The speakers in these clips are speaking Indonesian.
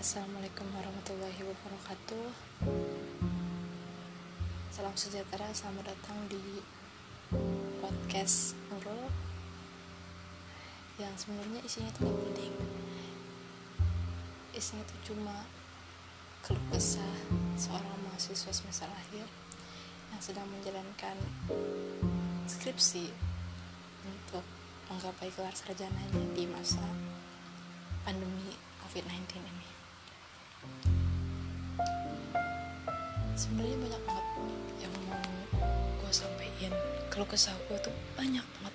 Assalamualaikum warahmatullahi wabarakatuh. Salam sejahtera, selamat datang di podcast Nurul yang sebenarnya isinya tidak penting. Isinya itu cuma keluh kesah seorang mahasiswa semester akhir yang sedang menjalankan skripsi untuk menggapai gelar sarjananya di masa pandemi COVID-19 ini. Sebenarnya banyak banget yang mau gue sampaikan. Keluh kesah gue tuh banyak banget.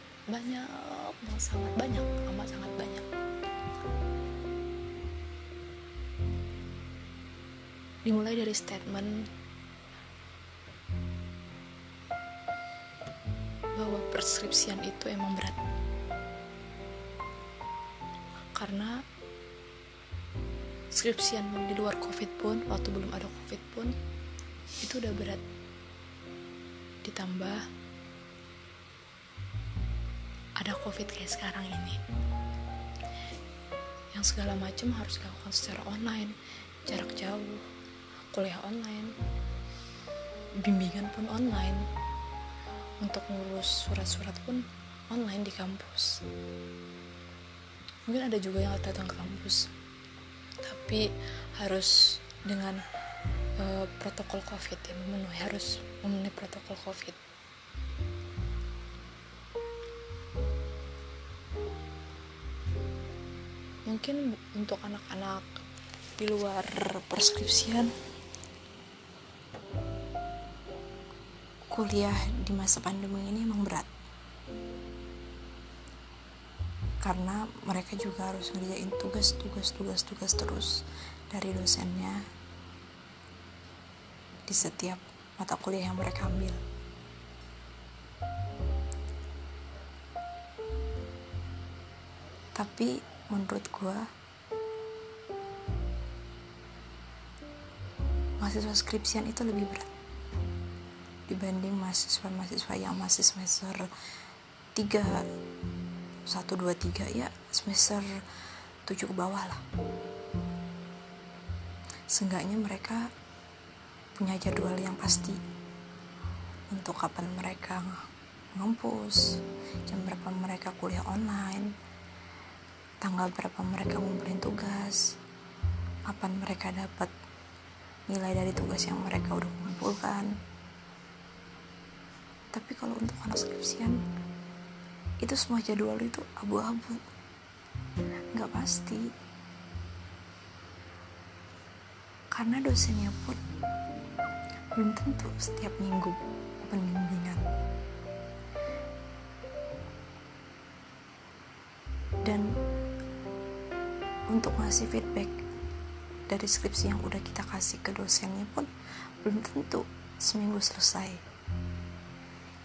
Dimulai dari statement bahwa perskripsian itu emang berat. Karena skripsian di luar COVID pun, waktu belum ada COVID pun, itu udah berat. Ditambah ada COVID kayak sekarang ini, yang segala macam harus dilakukan secara online, jarak jauh, kuliah online, bimbingan pun online, untuk ngurus surat-surat pun online di kampus. Mungkin ada juga yang datang ke kampus, tapi harus dengan protokol COVID yang harus memenuhi protokol COVID. Mungkin untuk anak-anak di luar perskripsian, kuliah di masa pandemi ini emang berat. Karena mereka juga harus ngerjain tugas terus dari dosennya di setiap mata kuliah yang mereka ambil. Tapi menurut gue, mahasiswa skripsian itu lebih berat dibanding mahasiswa yang masih semester 3 1, 2, 3, ya semester 7 ke bawah lah. Seenggaknya mereka punya jadwal yang pasti untuk kapan mereka ngampus, jam berapa mereka kuliah online, tanggal berapa mereka ngumpulin tugas, kapan mereka dapat nilai dari tugas yang mereka udah kumpulkan. Tapi kalau untuk anak skripsian, itu semua jadwal itu abu-abu, gak pasti. Karena dosennya pun belum tentu setiap minggu pembimbingan. Dan untuk ngasih feedback dari skripsi yang udah kita kasih ke dosennya pun belum tentu seminggu selesai.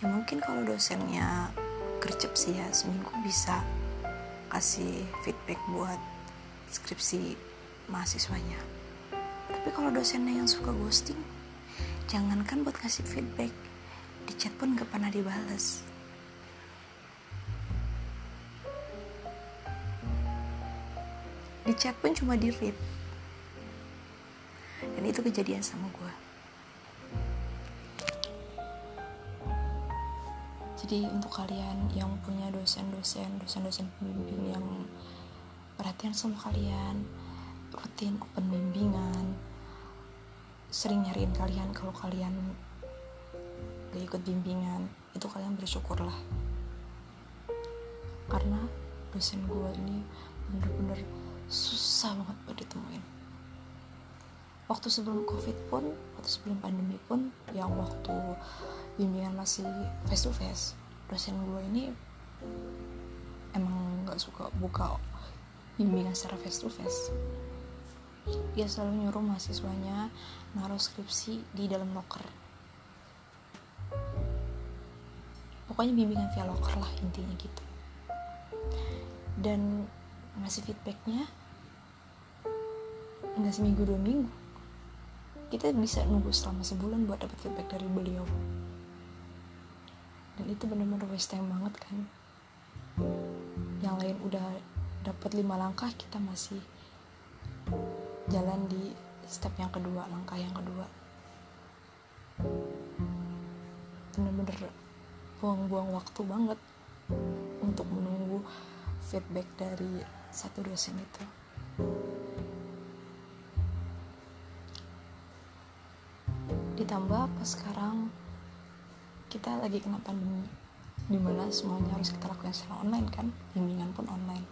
Ya mungkin kalau dosennya gercep sih ya, seminggu bisa kasih feedback buat skripsi mahasiswanya. Tapi kalau dosennya yang suka ghosting, jangankan buat kasih feedback, di chat pun gak pernah dibales. Di chat pun cuma di-read. Dan itu kejadian sama gue. Jadi untuk kalian yang punya dosen pembimbing yang perhatian sama kalian, rutin open bimbingan, sering nyariin kalian kalau kalian gak ikut bimbingan, itu kalian bersyukurlah. Karena dosen gue ini bener-bener susah banget buat ditemuin. Waktu sebelum COVID pun, waktu sebelum pandemi pun, yang waktu bimbingan masih face to face, dosen gue ini emang gak suka buka bimbingan secara face to face. Dia selalu nyuruh mahasiswanya naruh skripsi di dalam locker, pokoknya bimbingan via locker lah, intinya gitu. Dan ngasih feedbacknya gak seminggu 2 minggu, kita bisa nunggu selama sebulan buat dapat feedback dari beliau. Dan itu benar-benar waste time banget kan. Yang lain udah dapat 5 langkah, kita masih jalan di step yang kedua, langkah yang kedua. Bener-bener buang-buang waktu banget untuk menunggu feedback dari satu dosen itu. Ditambah pas sekarang kita lagi kena pandemi, dimana semuanya harus kita lakukan secara online kan, bimbingan pun online.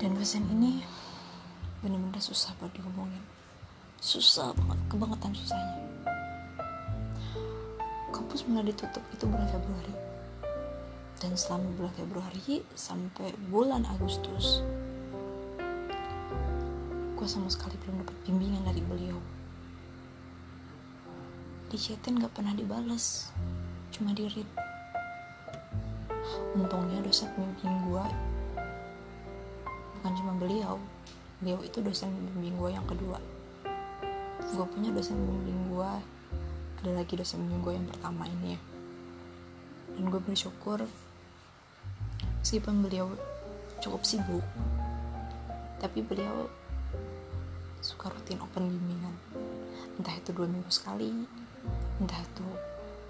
Dan dosen ini benar-benar susah buat dihubungin, susah banget, kebangetan susahnya. Kampus mulai ditutup itu bulan Februari, dan selama bulan Februari sampai bulan Agustus gue sama sekali belum dapat bimbingan dari beliau. Di chatin gak pernah dibales, cuma di read. Untungnya dosen pembimbing gue bukan cuma beliau itu dosen pembimbing gue yang kedua. Gue punya dosen pembimbing gue, ada lagi dosen pembimbing gue yang pertama ini ya. Dan gue bersyukur meskipun beliau cukup sibuk, tapi beliau suka rutin open bimbingan, entah itu 2 minggu sekali, entah itu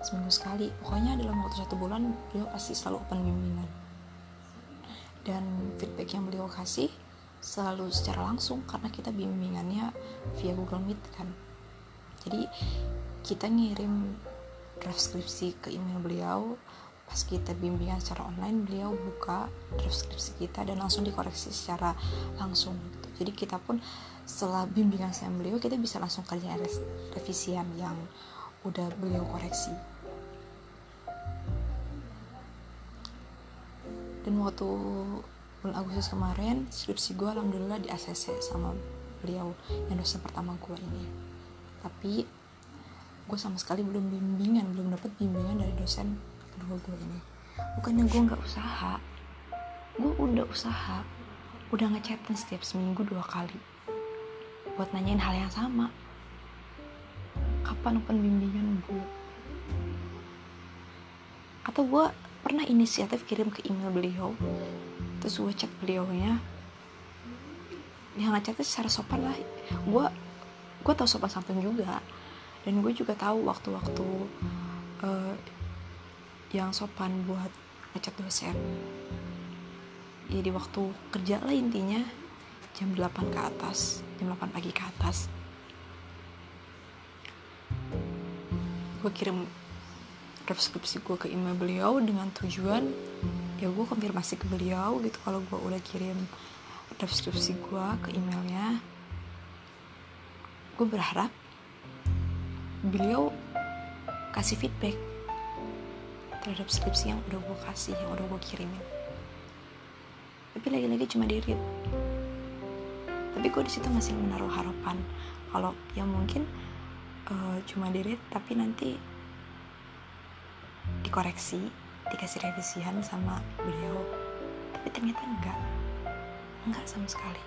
seminggu sekali, pokoknya dalam waktu 1 bulan beliau pasti selalu open bimbingan. Dan feedback yang beliau kasih selalu secara langsung, karena kita bimbingannya via Google Meet kan, jadi kita ngirim draft skripsi ke email beliau. Pas kita bimbingan secara online, beliau buka draft skripsi kita dan langsung dikoreksi secara langsung gitu. Jadi kita pun setelah bimbingan sama beliau, kita bisa langsung kerja revisian yang udah beliau koreksi. Dan waktu bulan Agustus kemarin, skripsi gue alhamdulillah di ACC sama beliau yang dosen pertama gue ini. Tapi gue sama sekali belum dapet bimbingan dari dosen kedua gue ini. Bukannya gue nggak usaha, gue udah usaha, udah ngechatin setiap seminggu 2 kali buat nanyain hal yang sama. Kapan open bimbingan bu? Atau gue pernah inisiatif kirim ke email beliau, terus gue chat beliaunya. Dia ngechatnya secara sopan lah. Gue tau sopan santun juga, dan gue juga tahu waktu-waktu yang sopan buat ngechat dosen. Ya di waktu kerja lah intinya, jam 8 ke atas, jam 8 pagi ke atas. Gue kirim draft skripsi gue ke email beliau dengan tujuan ya gue konfirmasi ke beliau gitu kalau gue udah kirim draft skripsi gue ke emailnya. Gue berharap beliau kasih feedback terhadap skripsi yang udah gue kasih, yang udah gue kirimin. Tapi lagi-lagi cuma di-read. Tapi gue disitu masih menaruh harapan kalau ya mungkin cuma di-read tapi nanti dikoreksi, dikasih revisian sama beliau. Tapi ternyata enggak sama sekali.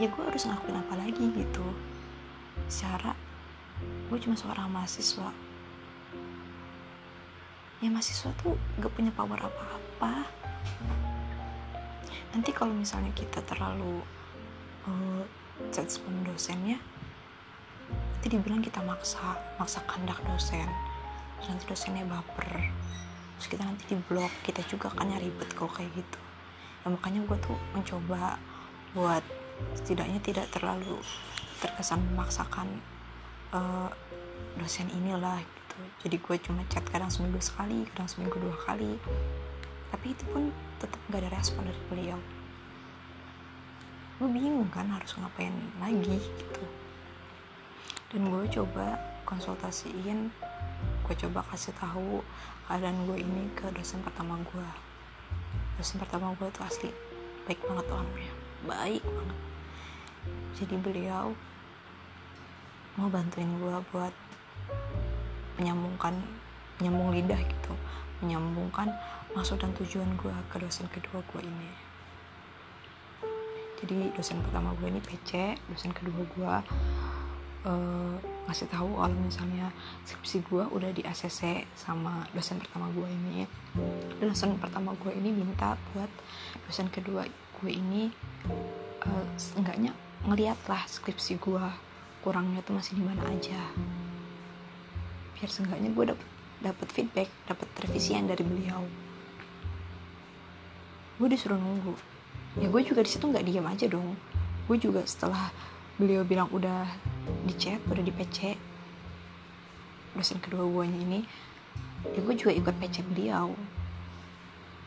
Ya gue harus ngelakuin apa lagi gitu. Secara gue cuma seorang mahasiswa, ya mahasiswa tuh gak punya power apa-apa. Nanti kalau misalnya kita terlalu judge dosennya, nanti dibilang kita maksa kehendak dosen, terus nanti dosennya baper, terus kita nanti diblok, kita juga akan ribet kalau kayak gitu. Ya makanya gue tuh mencoba buat setidaknya tidak terlalu terkesan memaksakan dosen inilah gitu. Jadi gue cuma chat kadang seminggu sekali, kadang seminggu 2 kali, tapi itu pun tetap gak ada respon dari beliau. Gue bingung kan harus ngapain lagi gitu. Dan gue coba konsultasiin, gue coba kasih tahu keadaan gue ini ke dosen pertama gue. Dosen pertama gue tuh asli baik banget orangnya, baik banget. Jadi beliau mau bantuin gue buat menyambung lidah gitu, menyambungkan maksud dan tujuan gue ke dosen kedua gue ini. Jadi dosen pertama gue ini PC, dosen kedua gue ngasih tahu kalau misalnya skripsi gue udah di ACC sama dosen pertama gue ini. Dan dosen pertama gue ini minta buat dosen kedua gue ini seenggaknya ngeliatlah skripsi gue kurangnya tuh masih di mana aja, biar seenggaknya gue dapet feedback, dapet revisian dari beliau. Gue disuruh nunggu, ya gue juga di situ nggak diam aja dong. Gue juga setelah beliau bilang udah di chat, udah di PC dosen kedua guanya ini, ya gue juga ikut PC beliau.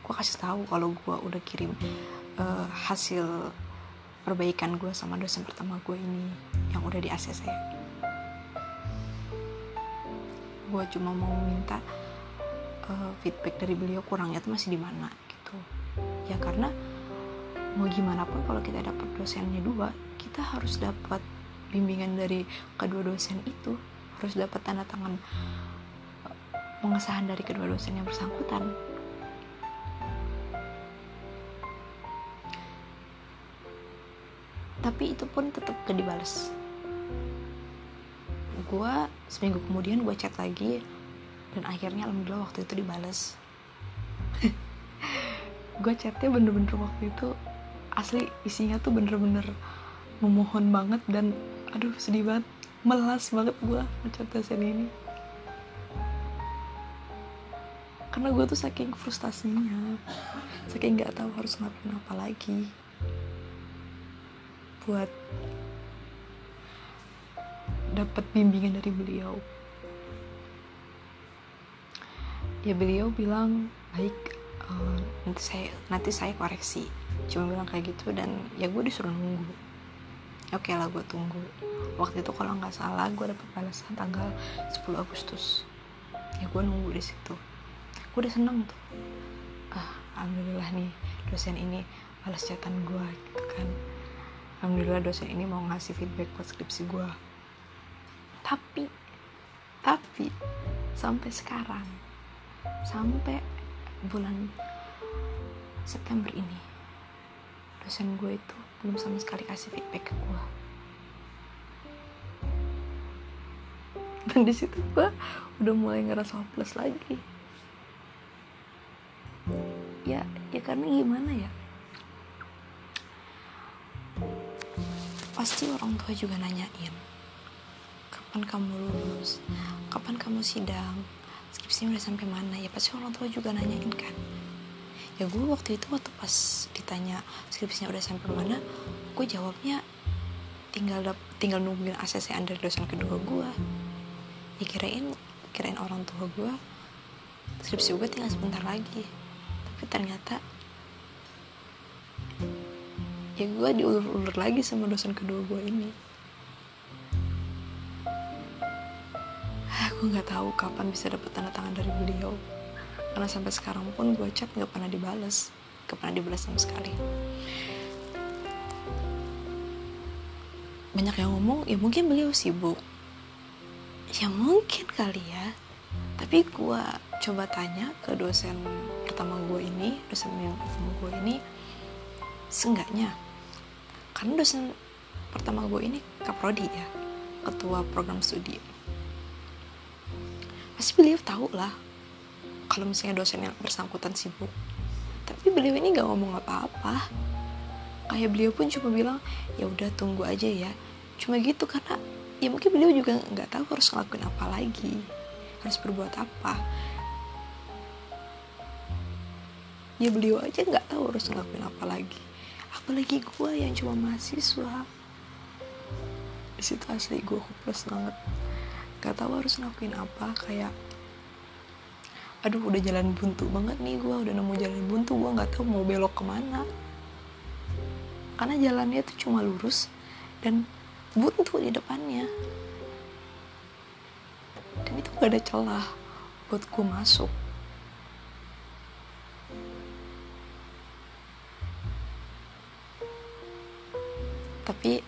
Gue kasih tahu kalau gue udah kirim hasil perbaikan gue sama dosen pertama gue ini yang udah di ACC. Gue cuma mau minta feedback dari beliau kurangnya tuh masih di mana gitu. Ya karena mau gimana pun kalau kita dapet dosennya dua, kita harus dapat bimbingan dari kedua dosen itu, harus dapat tanda tangan pengesahan dari kedua dosen yang bersangkutan. Tapi itu pun tetap gak dibales. Gue seminggu kemudian gue chat lagi, dan akhirnya alhamdulillah waktu itu dibales. Gue chatnya bener-bener waktu itu asli isinya tuh bener-bener memohon banget, dan aduh sedih banget, melas banget gue ngechat dosen ini. Karena gue tuh saking frustasinya, saking gak tahu harus ngapain apa lagi buat dapat bimbingan dari beliau. Ya beliau bilang baik, nanti saya koreksi, cuma bilang kayak gitu. Dan ya gue disuruh nunggu, oke lah gue tunggu. Waktu itu kalau nggak salah gue dapat balasan tanggal 10 Agustus. Ya gue nunggu di situ, gue udah seneng tuh, alhamdulillah nih dosen ini balas chatan gue gitu kan. Alhamdulillah dosen ini mau ngasih feedback buat skripsi gue. Tapi sampai sekarang, sampai bulan September ini, dosen gue itu belum sama sekali kasih feedback ke gue. Dan di situ gue udah mulai ngerasa hopeless lagi. Ya karena gimana ya? Pasti orang tua juga nanyain, kapan kamu lulus, kapan kamu sidang, skripsinya udah sampai mana. Ya pasti orang tua juga nanyain kan. Ya gue waktu itu, waktu pas ditanya skripsinya udah sampai mana, gue jawabnya tinggal nungguin ACC-an dari dosen kedua gue. Ya kirain orang tua gue skripsi gue tinggal sebentar lagi. Tapi ternyata ya gue diulur-ulur lagi sama dosen kedua gue ini. Gue nggak tahu kapan bisa dapet tanda tangan dari beliau, karena sampai sekarang pun gue chat nggak pernah dibalas sama sekali. Banyak yang ngomong ya mungkin beliau sibuk, ya mungkin kali ya. Tapi gue coba tanya ke dosen pertama gue ini, dosen yang pertama gue ini, seenggaknya karena dosen pertama gue ini kaprodi ya, ketua program studi, pasti beliau tahu lah kalau misalnya dosen yang bersangkutan sibuk. Tapi beliau ini nggak ngomong apa-apa, kayak beliau pun cuma bilang ya udah tunggu aja ya, cuma gitu. Karena ya mungkin beliau juga nggak tahu harus ngelakuin apa lagi, harus berbuat apa. Ya beliau aja nggak tahu harus ngelakuin apa lagi, apalagi gue yang cuma mahasiswa. Di situ asli gue hopeless banget, gak tahu harus ngelakuin apa. Kayak aduh udah jalan buntu banget nih, gue udah nemu jalan buntu, gue nggak tahu mau belok kemana karena jalannya tuh cuma lurus dan buntu di depannya, dan itu gak ada celah buat gue masuk. Tapi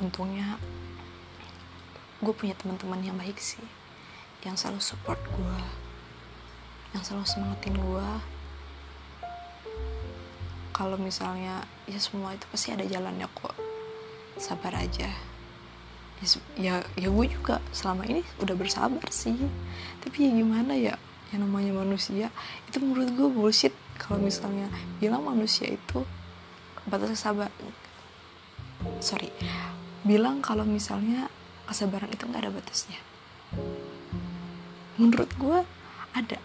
untungnya gue punya teman-teman yang baik sih, yang selalu support gue, yang selalu semangatin gue. Kalau misalnya ya semua itu pasti ada jalannya kok, sabar aja. Ya gue juga selama ini udah bersabar sih. Tapi ya gimana ya, yang namanya manusia itu menurut gue bullshit kalau misalnya bilang manusia itu bilang kalau misalnya kesabaran itu nggak ada batasnya. Menurut gue ada.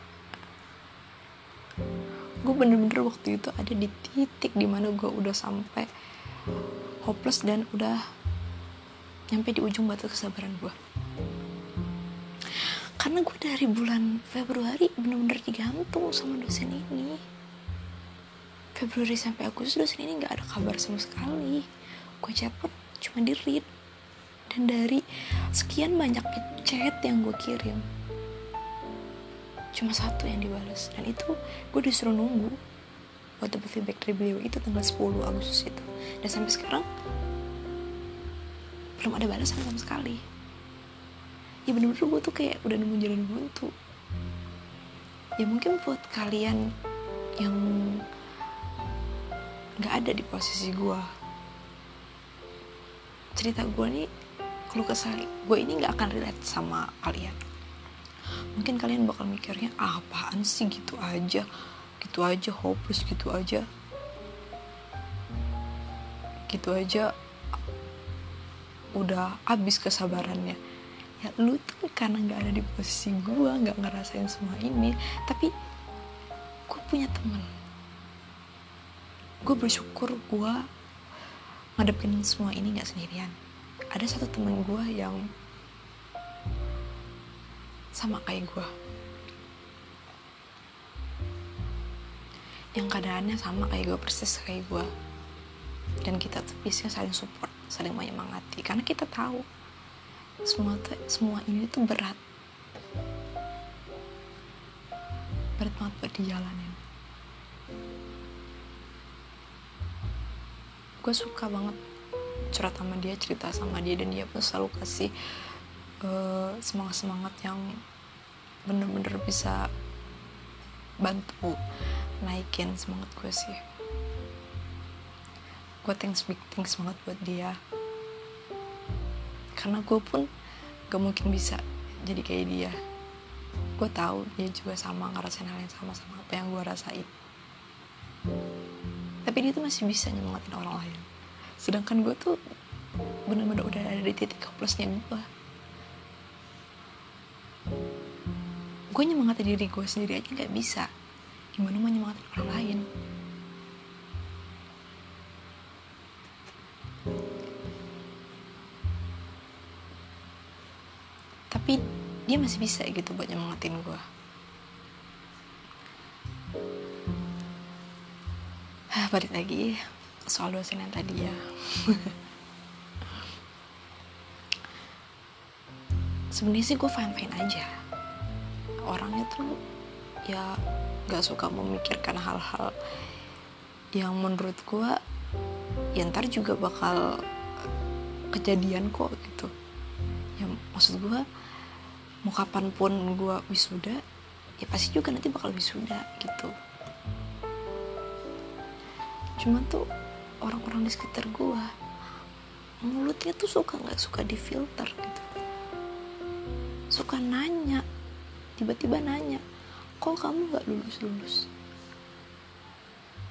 Gue bener-bener waktu itu ada di titik dimana gue udah sampai hopeless dan udah nyampe di ujung batas kesabaran gue. Karena gue dari bulan Februari benar-benar digantung sama dosen ini. Februari sampai Agustus dosen ini nggak ada kabar sama sekali. Gue chat pun cuma di read. Dan dari sekian banyak chat yang gue kirim, cuma satu yang dibalas. Dan itu gue disuruh nunggu buat dapat feedback dari beliau itu tanggal 10 Agustus itu. Dan sampai sekarang belum ada balasan sama sekali. Ya bener-bener gue tuh kayak udah nemu jalan buntu. Ya mungkin buat kalian yang gak ada di posisi gue, cerita gue nih, keluh kesah gue ini gak akan relate sama kalian. Mungkin kalian bakal mikirnya, apaan sih gitu aja, hopeless gitu aja udah abis kesabarannya. Ya, lu tuh karena nggak ada di posisi gue, nggak ngerasain semua ini. Tapi gue punya teman. Gue bersyukur gue ngadepin semua ini nggak sendirian. Ada satu teman gue yang sama kayak gue, yang keadaannya sama kayak gue, persis kayak gue. Dan kita tuh biasanya saling support, saling menyemangati, karena kita tahu semua ini tuh berat banget buat dijalanin. Gue suka banget curhat sama dia, cerita sama dia, dan dia pun selalu kasih semangat yang bener-bener bisa bantu naikin semangat gue sih. Gue thanks banget buat dia. Karena gue pun gak mungkin bisa jadi kayak dia. Gue tahu dia juga sama ngerasain hal yang sama apa yang gue rasain. Tapi dia tuh masih bisa nyemangatin orang lain. Sedangkan gue tuh benar-benar udah ada di titik hopelessnya gue. Gue nyemangatin diri gue sendiri aja gak bisa, gimana mau nyemangatin orang lain. Tapi dia masih bisa gitu buat nyemangatin gue. Balik lagi soal dosen yang tadi ya. Sebenarnya sih gue fine-fine aja. Orangnya tuh ya gak suka memikirkan hal-hal yang menurut gue ya ntar juga bakal kejadian kok gitu. Ya maksud gue, mau kapanpun gue wisuda, ya pasti juga nanti bakal wisuda gitu. Cuma tuh orang-orang di sekitar gue, mulutnya tuh suka gak suka difilter gitu. Suka nanya, tiba-tiba nanya, kok kamu gak lulus?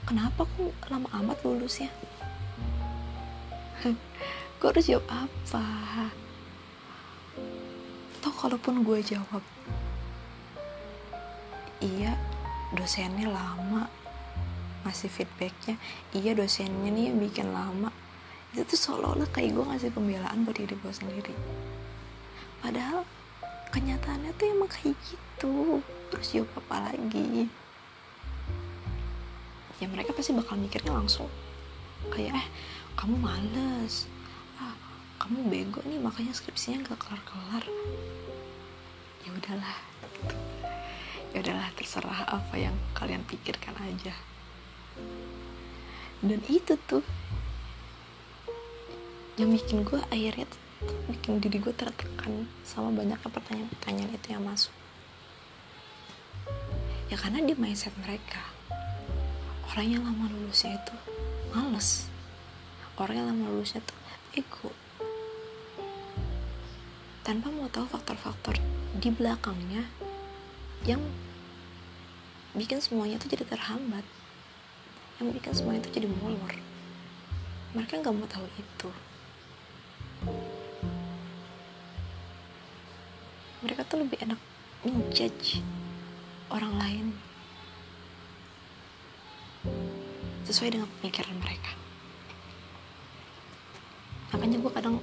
Kenapa kok lama amat lulusnya? Gue harus jawab apa? Atau kalaupun gue jawab, iya dosennya lama ngasih feedbacknya, iya dosennya nih yang bikin lama, itu tuh seolah-olah kayak gue ngasih pembelaan buat diri gue sendiri. Padahal kenyataannya tuh emang kayak gitu. Terus jawab apa lagi? Ya mereka pasti bakal mikirnya langsung kayak kamu males, kamu bego nih makanya skripsinya nggak kelar-kelar. Ya udahlah terserah apa yang kalian pikirkan aja. Dan itu tuh yang bikin gue akhirnya bikin diri gue tertekan sama banyaknya pertanyaan-pertanyaan itu yang masuk. Ya karena di mindset mereka, orang yang lama lulusnya itu males, orang yang lama lulusnya tuh ego, tanpa mau tahu faktor-faktor di belakangnya yang bikin semuanya tuh jadi terhambat, yang bikin semuanya tuh jadi molor. Mereka nggak mau tahu itu. Mereka tuh lebih enak menjudge orang lain sesuai dengan pemikiran mereka. Makanya gue kadang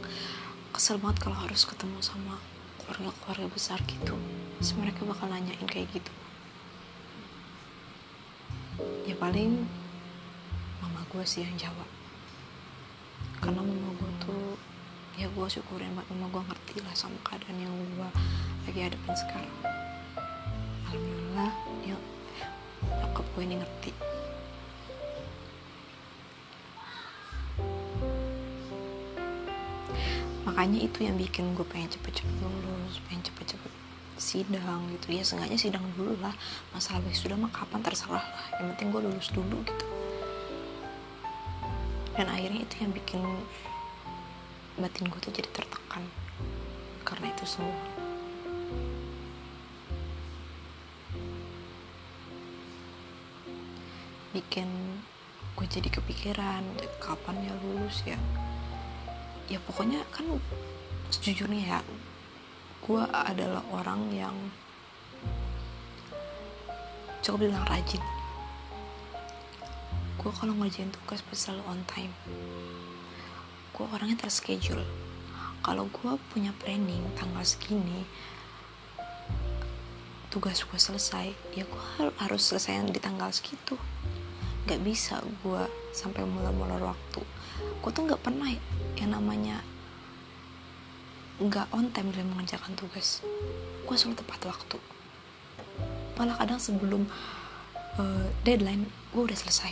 kesel banget kalau harus ketemu sama keluarga-keluarga besar gitu. Terus mereka bakal nanyain kayak gitu. Ya paling mama gue sih yang jawab. Karena mama gue tuh, ya gue syukurin banget mama gue ngerti lah sama keadaan yang gue lagi hadapin sekarang. Alhamdulillah, ya nyokap gue ini ngerti. Makanya itu yang bikin gue pengen cepet-cepet lulus, pengen cepet-cepet sidang gitu. Ya seenggaknya sidang dulu lah, masalah wisuda mah kapan terserah lah, yang penting gue lulus dulu gitu. Dan akhirnya itu yang bikin batin gue tuh jadi tertekan karena itu semua. Bikin gue jadi kepikiran kapan ya lulus ya. Ya pokoknya kan sejujurnya ya, gue adalah orang yang cukup bilang rajin. Gue kalau ngerjain tugas pasti selalu on time. Gue orangnya terschedule. Kalau gue punya planning tanggal segini tugas gue selesai, ya gue harus selesai di tanggal segitu. Gak bisa gue sampai mulai waktu. Gue tuh gak pernah yang namanya gak on time dalam mengerjakan tugas. Gue selalu tepat waktu. Malah kadang sebelum deadline gue udah selesai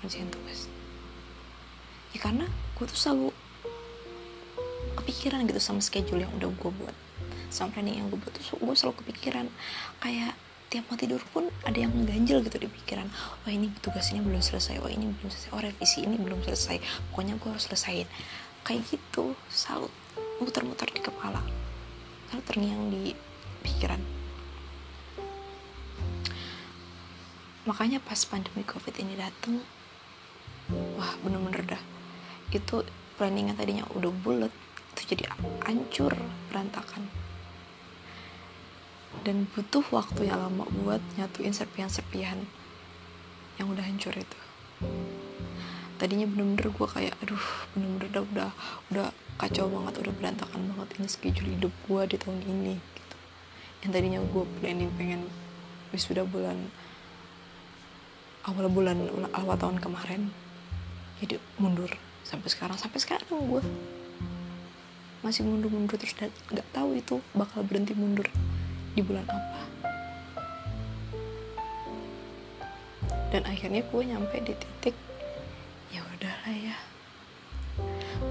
ngerjain tugas. Ya karena gue tuh selalu kepikiran gitu sama schedule yang udah gue buat, sama planning yang gue buat tuh. Gue selalu kepikiran, kayak tiap mau tidur pun ada yang ganjel gitu di pikiran. Oh ini tugas ini belum selesai, oh ini belum selesai, oh revisi ini belum selesai, pokoknya gue harus selesaiin. Kayak gitu, selalu muter-muter di kepala, selalu terngiang di pikiran. Makanya pas pandemi COVID ini datang, wah bener-bener dah. Itu planning yang tadinya udah bulat, itu jadi hancur, berantakan. Dan butuh waktu yang lama buat nyatuin serpihan-serpihan yang udah hancur itu. Tadinya bener-bener gue kayak, aduh bener-bener udah kacau banget, udah berantakan banget ini schedule hidup gue di tahun ini gitu. Yang tadinya gue planning pengen wisuda awal tahun kemarin, jadi mundur sampai sekarang gue masih mundur-mundur terus, dan nggak tahu itu bakal berhenti mundur di bulan apa. Dan akhirnya gue nyampe di titik, ya udahlah ya,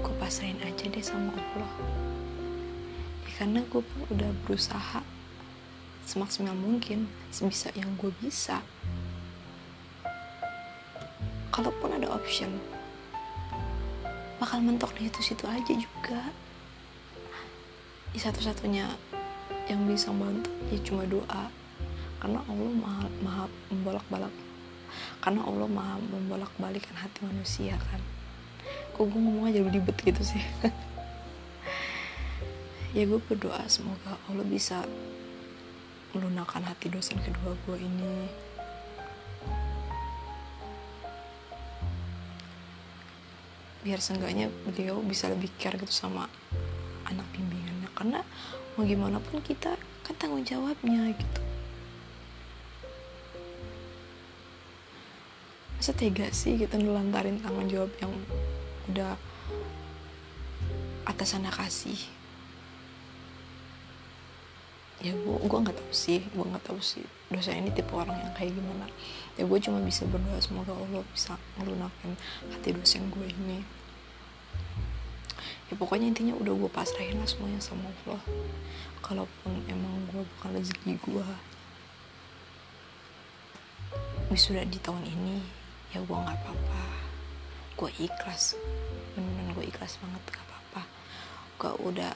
gue pasain aja deh sama Allah. Ya karena gue pun udah berusaha semaksimal mungkin, sebisa yang gue bisa. Kalaupun ada option, bakal mentok di situ-situ aja juga. Di satu-satunya yang bisa bantu ya cuma doa, karena Allah maha membolak-balik, karena Allah maha membolak-balikan hati manusia kan. Kok gue ngomong aja ribet gitu sih. Ya gue berdoa semoga Allah bisa melunakkan hati dosen kedua gue ini. Biar seenggaknya beliau bisa lebih care gitu sama anak bimbingannya, karena mau gimana pun kita kan tanggung jawabnya gitu. Masa tega sih kita ngelantarin tanggung jawab yang udah atasannya kasih. Ya gue nggak tahu sih dosen ini tipe orang yang kayak gimana. Ya gue cuma bisa berdoa semoga Allah bisa ngelunakin hati dosen gue ini. Ya pokoknya intinya udah gue pasrahin lah semuanya sama Allah. Kalaupun emang gue bukan rezeki gue wisuda di tahun ini, ya gue gak apa-apa. Gue ikhlas, beneran gue ikhlas banget, gak apa-apa. Gue udah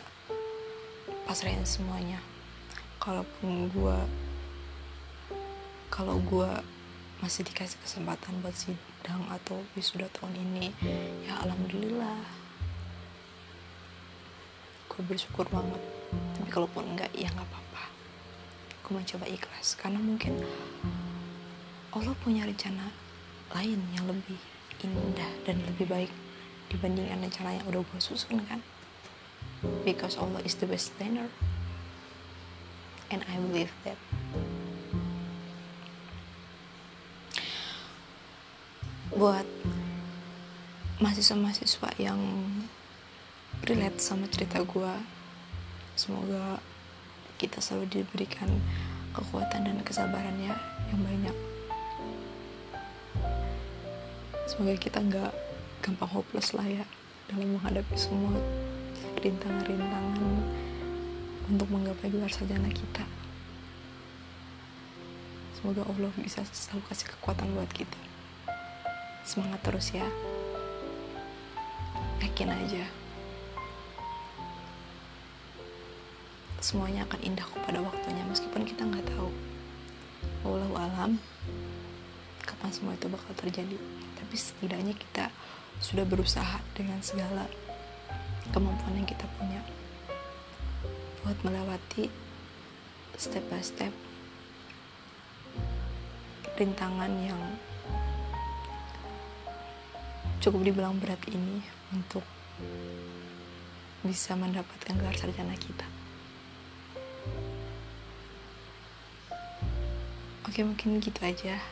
pasrahin semuanya. Kalau gue masih dikasih kesempatan buat sidang atau wisuda tahun ini, ya alhamdulillah, gue bersyukur banget. Tapi kalaupun enggak, ya nggak apa-apa, gue mencoba ikhlas karena mungkin Allah punya rencana lain yang lebih indah dan lebih baik dibandingkan rencana yang udah gue susun kan, because Allah is the best planner and I believe that. Buat mahasiswa-mahasiswa yang relate sama cerita gue, semoga kita selalu diberikan kekuatan dan kesabarannya yang banyak. Semoga kita gak gampang hopeless lah ya dalam menghadapi semua rintangan-rintangan untuk menggapai gelar sarjana kita. Semoga Allah bisa selalu kasih kekuatan buat kita. Semangat terus ya, yakin aja, semuanya akan indah pada waktunya, meskipun kita nggak tahu, wallahu alam, kapan semua itu bakal terjadi. Tapi setidaknya kita sudah berusaha dengan segala kemampuan yang kita punya buat melewati step by step rintangan yang cukup dibilang berat ini untuk bisa mendapatkan gelar sarjana kita. Oke, mungkin gitu aja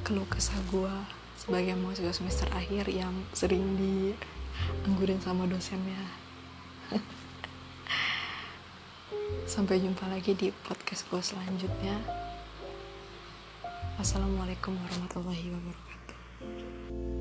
keluh kesah gue sebagai mahasiswa semester akhir yang sering dianggurin sama dosennya. Sampai jumpa lagi di podcast gue selanjutnya. Assalamualaikum warahmatullahi wabarakatuh.